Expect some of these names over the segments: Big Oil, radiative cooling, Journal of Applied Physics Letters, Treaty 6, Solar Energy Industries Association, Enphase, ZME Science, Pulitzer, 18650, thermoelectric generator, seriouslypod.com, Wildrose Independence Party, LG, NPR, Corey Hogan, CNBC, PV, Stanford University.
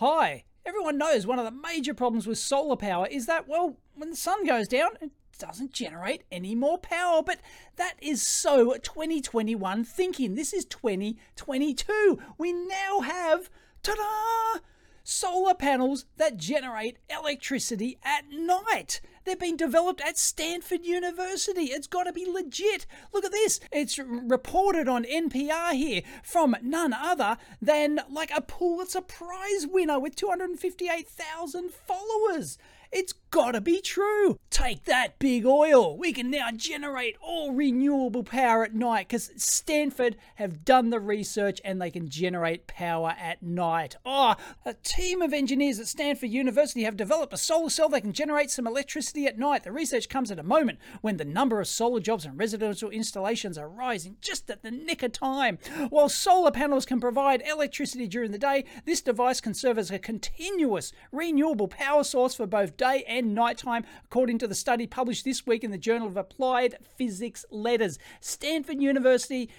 Hi, everyone knows one of the major problems with solar power is that, well, when the sun goes down, it doesn't generate any more power. But that is so 2021 thinking. This is 2022. We now have, ta-da, solar panels that generate electricity at night. They've been developed at Stanford University. It's got to be legit. Look at this. It's reported on NPR here from none other than like a Pulitzer Prize winner with 258,000 followers. It's got to be true. Take that, Big Oil. We can now generate all renewable power at night because Stanford have done the research and they can generate power at night. Oh, a team of engineers at Stanford University have developed a solar cell that can generate some electricity at night. The research comes at a moment when the number of solar jobs and residential installations are rising just at the nick of time. While solar panels can provide electricity during the day, this device can serve as a continuous renewable power source for both day and nighttime, according to the study published this week in the Journal of Applied Physics Letters. Stanford University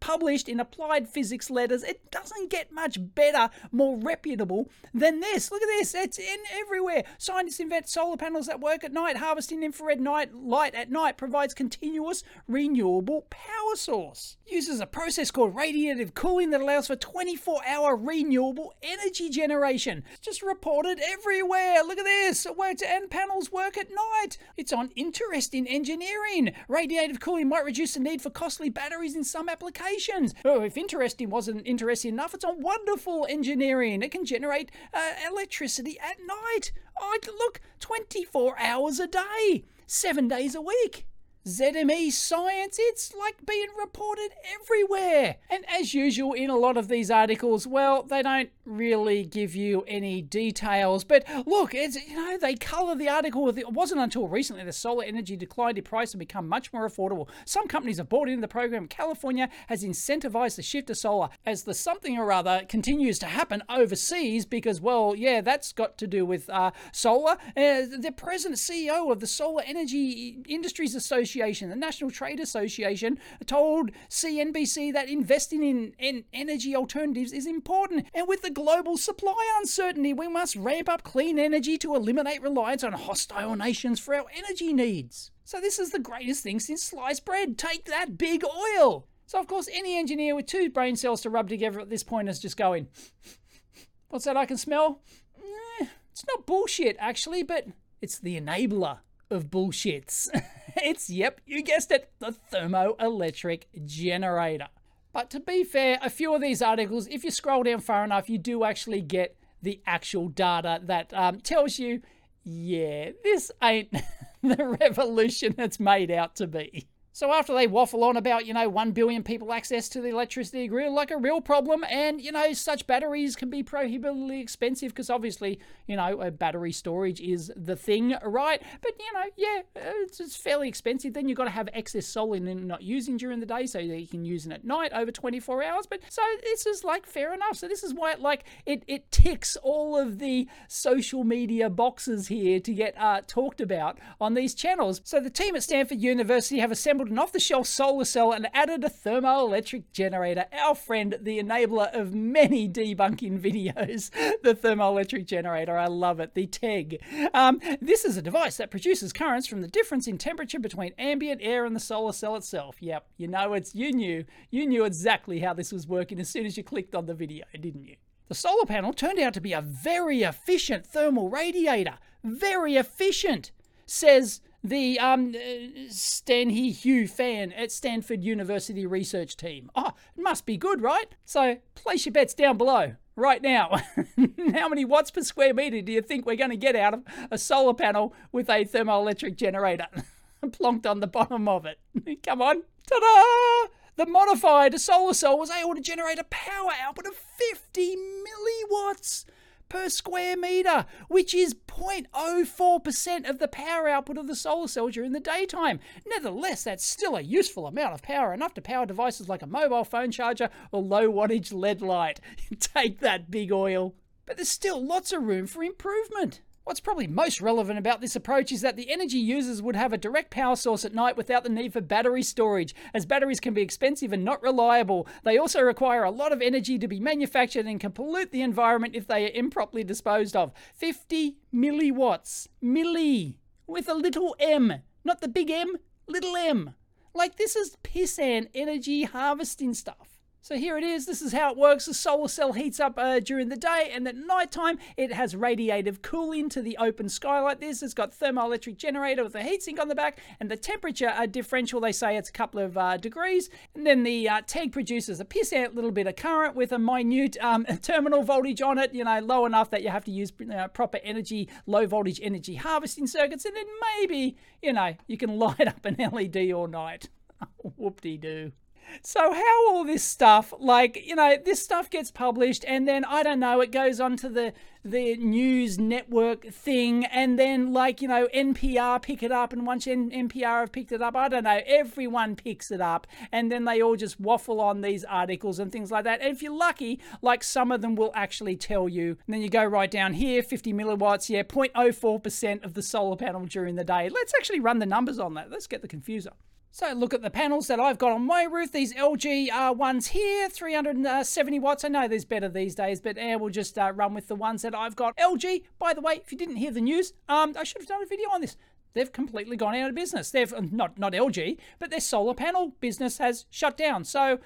published in Applied Physics Letters. It doesn't get much better, more reputable than this. Look at this. It's in everywhere. Scientists invent solar panels that work at night. Harvesting infrared light at night provides continuous renewable power source. Uses a process called radiative cooling that allows for 24-hour renewable energy generation. It's just reported everywhere. Look at this. And panels work at night. It's on Interest in Engineering. Radiative cooling might reduce the need for costly batteries in some applications. Oh, if interesting wasn't interesting enough, it's on Wonderful Engineering. It can generate electricity at night. Oh, look, 24 hours a day, 7 days a week. ZME Science, it's like being reported everywhere. And as usual in a lot of these articles, well, they don't really give you any details. But look, it's, you know, they colour the article with it. Wasn't until recently the solar energy declined in price and become much more affordable. Some companies have bought into the program. California has incentivized the shift to solar as the something or other continues to happen overseas because, well, yeah, that's got to do with solar. The president CEO of the Solar Energy Industries Association, the National Trade Association, told CNBC that investing in energy alternatives is important. And with the global supply uncertainty, we must ramp up clean energy to eliminate reliance on hostile nations for our energy needs. So this is the greatest thing since sliced bread. Take that, Big Oil. So of course, any engineer with two brain cells to rub together at this point is just going, what's that I can smell? It's not bullshit, actually, but it's the enabler of bullshits. It's, yep, you guessed it, the thermoelectric generator. But to be fair, a few of these articles, if you scroll down far enough, you do actually get the actual data that tells you, yeah, this ain't the revolution it's made out to be. So after they waffle on about, 1 billion people access to the electricity grid like a real problem, and, such batteries can be prohibitively expensive because obviously, battery storage is the thing, right? But, yeah, it's fairly expensive. Then you've got to have excess solar you're not using during the day so that you can use it at night over 24 hours. But so this is like fair enough. So this is why it ticks all of the social media boxes here to get talked about on these channels. So the team at Stanford University have assembled an off-the-shelf solar cell and added a thermoelectric generator. Our friend, the enabler of many debunking videos, the thermoelectric generator. I love it. The TEG. This is a device that produces currents from the difference in temperature between ambient air and the solar cell itself. Yep, you knew exactly how this was working as soon as you clicked on the video, didn't you? The solar panel turned out to be a very efficient thermal radiator. Very efficient, says the Stanley Hugh fan at Stanford University research team. Oh, it must be good, right? So place your bets down below right now. How many watts per square meter do you think we're going to get out of a solar panel with a thermoelectric generator plonked on the bottom of it? Come on. Ta-da! The modified solar cell was able to generate a power output of 50 milliwatts per square meter, which is 0.04% of the power output of the solar cell during the daytime. Nevertheless, that's still a useful amount of power, enough to power devices like a mobile phone charger or low wattage LED light. Take that, Big Oil. But there's still lots of room for improvement. What's probably most relevant about this approach is that the energy users would have a direct power source at night without the need for battery storage, as batteries can be expensive and not reliable. They also require a lot of energy to be manufactured and can pollute the environment if they are improperly disposed of. 50 milliwatts. Milli. With a little M. Not the big M, little M. Like, this is pissant energy harvesting stuff. So here it is, this is how it works. The solar cell heats up during the day, and at night time it has radiative cooling to the open sky like this. It's got thermoelectric generator with a heatsink on the back, and the temperature differential, they say it's a couple of degrees, and then the tank produces a pissant little bit of current with a minute terminal voltage on it, you know, low enough that you have to use proper energy, low voltage energy harvesting circuits, and then maybe, you know, you can light up an LED all night. Whoop-de-doo. So how all this stuff, like, you know, this stuff gets published, and then, I don't know, it goes on to the news network thing, and then, like, you know, NPR pick it up, and once NPR have picked it up, I don't know, everyone picks it up, and then they all just waffle on these articles and things like that. And if you're lucky, like, some of them will actually tell you. And then you go right down here, 50 milliwatts, yeah, 0.04% of the solar panel during the day. Let's actually run the numbers on that. Let's get the confuser. So look at the panels that I've got on my roof, these LG ones here, 370 watts. I know there's better these days, but we'll just run with the ones that I've got. LG, by the way, if you didn't hear the news, I should have done a video on this. They've completely gone out of business. They've, not LG, but their solar panel business has shut down. So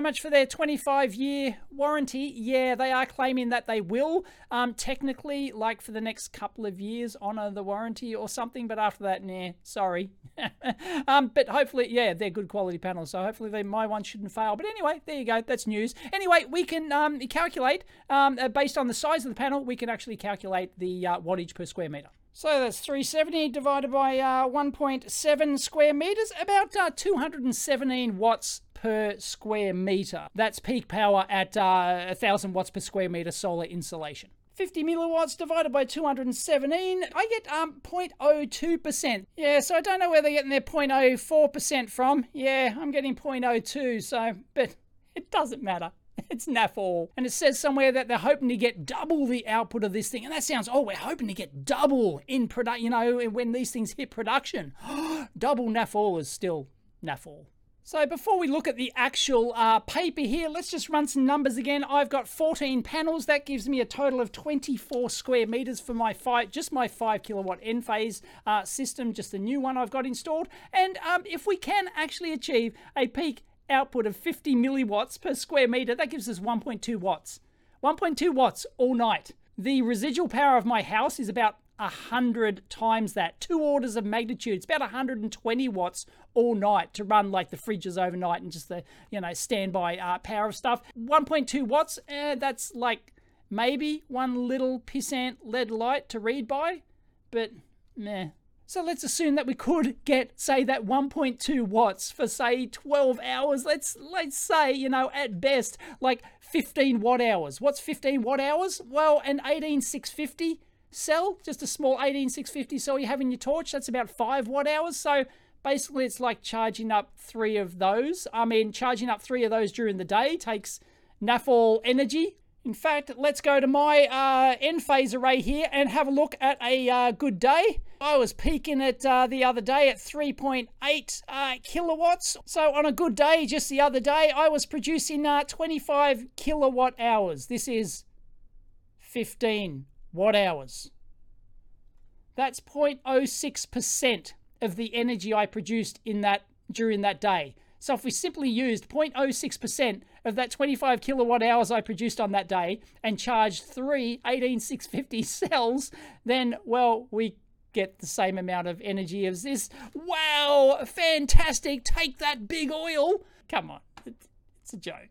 much for their 25-year warranty. Yeah, they are claiming that they will, technically, like, for the next couple of years, honor the warranty or something. But after that, nah, sorry. But hopefully, yeah, they're good quality panels. So hopefully my one shouldn't fail. But anyway, there you go. That's news. Anyway, we can calculate, based on the size of the panel, we can actually calculate the wattage per square meter. So that's 370 divided by 1.7 square meters, about 217 watts per square meter. That's peak power at 1,000 watts per square meter solar insulation. 50 milliwatts divided by 217, I get 0.02%. Yeah, so I don't know where they're getting their 0.04% from. Yeah, I'm getting 0.02, so, but it doesn't matter. It's naff all. And it says somewhere that they're hoping to get double the output of this thing. And that sounds, oh, we're hoping to get double in production, you know, when these things hit production. Double naff all is still naff all. So before we look at the actual paper here, let's just run some numbers again. I've got 14 panels. That gives me a total of 24 square meters for my five kilowatt Enphase system, just the new one I've got installed. And if we can actually achieve a peak output of 50 milliwatts per square meter, that gives us 1.2 watts. 1.2 watts all night. The residual power of my house is about 100 times that, 2 orders of magnitude. It's about 120 watts all night to run, like, the fridges overnight and just the, you know, standby power of stuff. 1.2 watts, that's like maybe one little pissant LED light to read by, but meh. So let's assume that we could get, say, that 1.2 watts for, say, 12 hours. Let's say, you know, at best, like 15 watt hours. What's 15 watt hours? Well, an 18650 cell, just a small 18650 cell you have in your torch, that's about 5 watt hours. So basically it's like charging up 3 of those. I mean, charging up 3 of those during the day takes naff all energy. In fact, let's go to my Enphase array here and have a look at a good day. I was peaking at the other day at 3.8 kilowatts. So on a good day, just the other day, I was producing 25 kilowatt hours. This is 15 watt hours. That's 0.06% of the energy I produced in that during that day. So if we simply used 0.06% of that 25 kilowatt hours I produced on that day and charged 3 18650 cells, then, well, we get the same amount of energy as this. Wow, fantastic. Take that, Big Oil. Come on, it's a joke.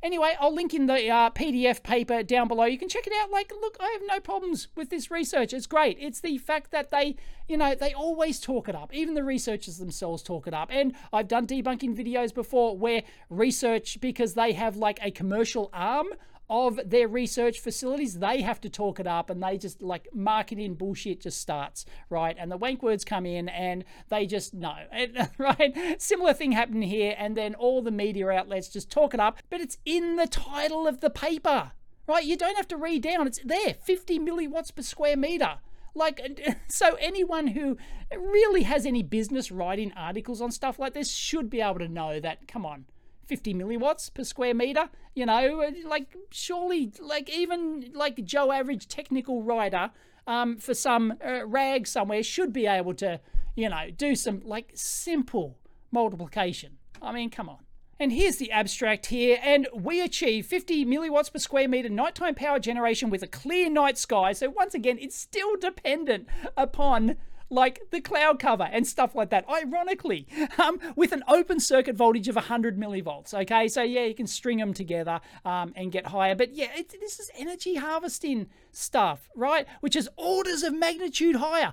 Anyway, I'll link in the PDF paper down below. You can check it out. Like, look, I have no problems with this research. It's great. It's the fact that they, you know, they always talk it up. Even the researchers themselves talk it up. And I've done debunking videos before where research, because they have like a commercial arm of their research facilities, they have to talk it up, and they just, like, marketing bullshit just starts, right? And the wank words come in and they just know, right? Similar thing happened here, and then all the media outlets just talk it up, but it's in the title of the paper, right? You don't have to read down, it's there, 50 milliwatts per square meter. So anyone who really has any business writing articles on stuff like this should be able to know that, come on, 50 milliwatts per square meter, you know, like surely, like even like Joe Average technical writer for some rag somewhere should be able to, you know, do some like simple multiplication. I mean, come on. And here's the abstract here, and we achieve 50 milliwatts per square meter nighttime power generation with a clear night sky. So once again, it's still dependent upon like the cloud cover and stuff like that, ironically, with an open circuit voltage of 100 millivolts, okay? So yeah, you can string them together and get higher, but yeah, this is energy harvesting stuff, right? Which is orders of magnitude higher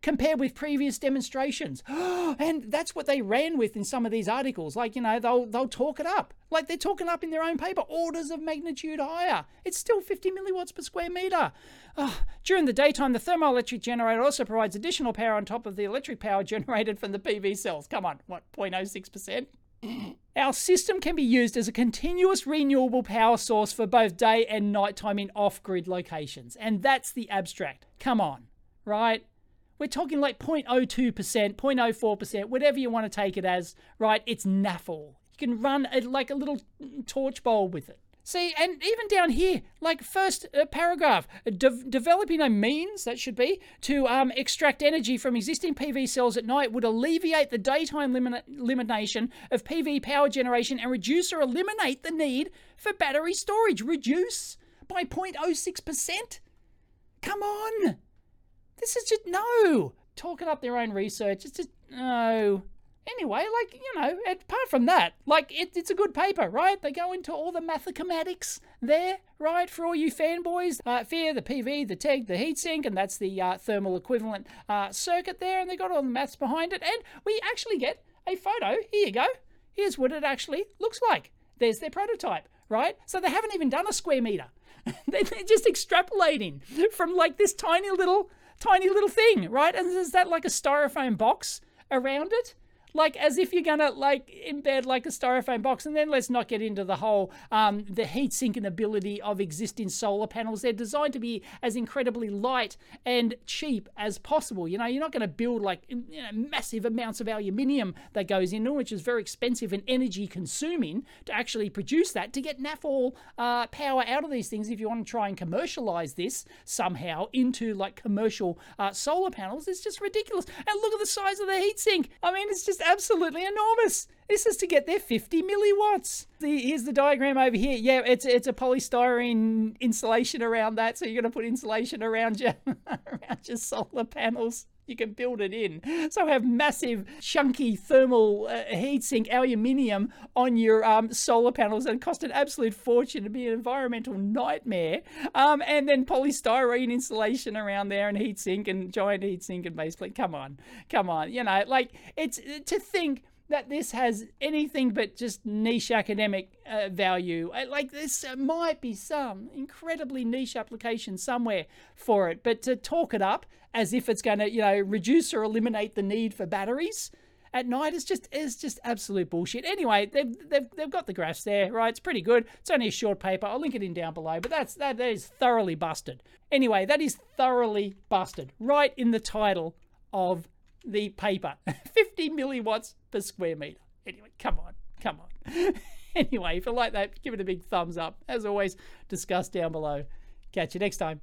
compared with previous demonstrations. And that's what they ran with in some of these articles. Like, you know, they'll talk it up. Like they're talking up in their own paper, orders of magnitude higher. It's still 50 milliwatts per square meter. During the daytime, the thermoelectric generator also provides additional power on top of the electric power generated from the PV cells. Come on, what, 0.06%? Our system can be used as a continuous renewable power source for both day and nighttime in off-grid locations. And that's the abstract. Come on, right? We're talking like 0.02%, 0.04%, whatever you want to take it as, right? It's naffle. You can run like a little torch bowl with it. See, and even down here, like first paragraph, developing a means, that should be, to extract energy from existing PV cells at night would alleviate the daytime limitation of PV power generation and reduce or eliminate the need for battery storage. Reduce by 0.06%? Come on! This is just, no! Talking up their own research, it's just, no. Anyway, like, you know, apart from that, like, it's a good paper, right? They go into all the mathematics there, right? For all you fanboys, fear, the PV, the TEG, the heatsink, and that's the thermal equivalent circuit there, and they got all the maths behind it, and we actually get a photo. Here you go. Here's what it actually looks like. There's their prototype, right? So they haven't even done a square meter. They're just extrapolating from, like, this tiny little thing, right? And is that like a styrofoam box around it? Like, as if you're gonna like embed like a styrofoam box. And then let's not get into the whole the heat sinking ability of existing solar panels. They're designed to be as incredibly light and cheap as possible. You know, you're not going to build like, you know, massive amounts of aluminium that goes into, which is very expensive and energy consuming to actually produce that, to get naffle power out of these things. If you want to try and commercialize this somehow into like commercial solar panels, it's just ridiculous. And look at the size of the heat sink. I mean, it's just absolutely enormous. This is to get their 50 milliwatts. Here's the diagram over here. Yeah, it's a polystyrene insulation around that. So you're going to put insulation around your solar panels. You can build it in. So have massive, chunky thermal heatsink aluminium on your solar panels, and cost an absolute fortune. It'd be an environmental nightmare. And then polystyrene insulation around there, and heatsink, and giant heatsink, and baseplate. Come on. You know, like, it's to think that this has anything but just niche academic value. Like, this might be some incredibly niche application somewhere for it, but to talk it up as if it's going to, you know, reduce or eliminate the need for batteries at night is just absolute bullshit. Anyway, they've got the graphs there, right? It's pretty good. It's only a short paper. I'll link it in down below, but that is thoroughly busted. Anyway, that is thoroughly busted right in the title of the paper. 50 milliwatts per square meter. Anyway, come on. Anyway, if you like that, give it a big thumbs up. As always, discuss down below. Catch you next time.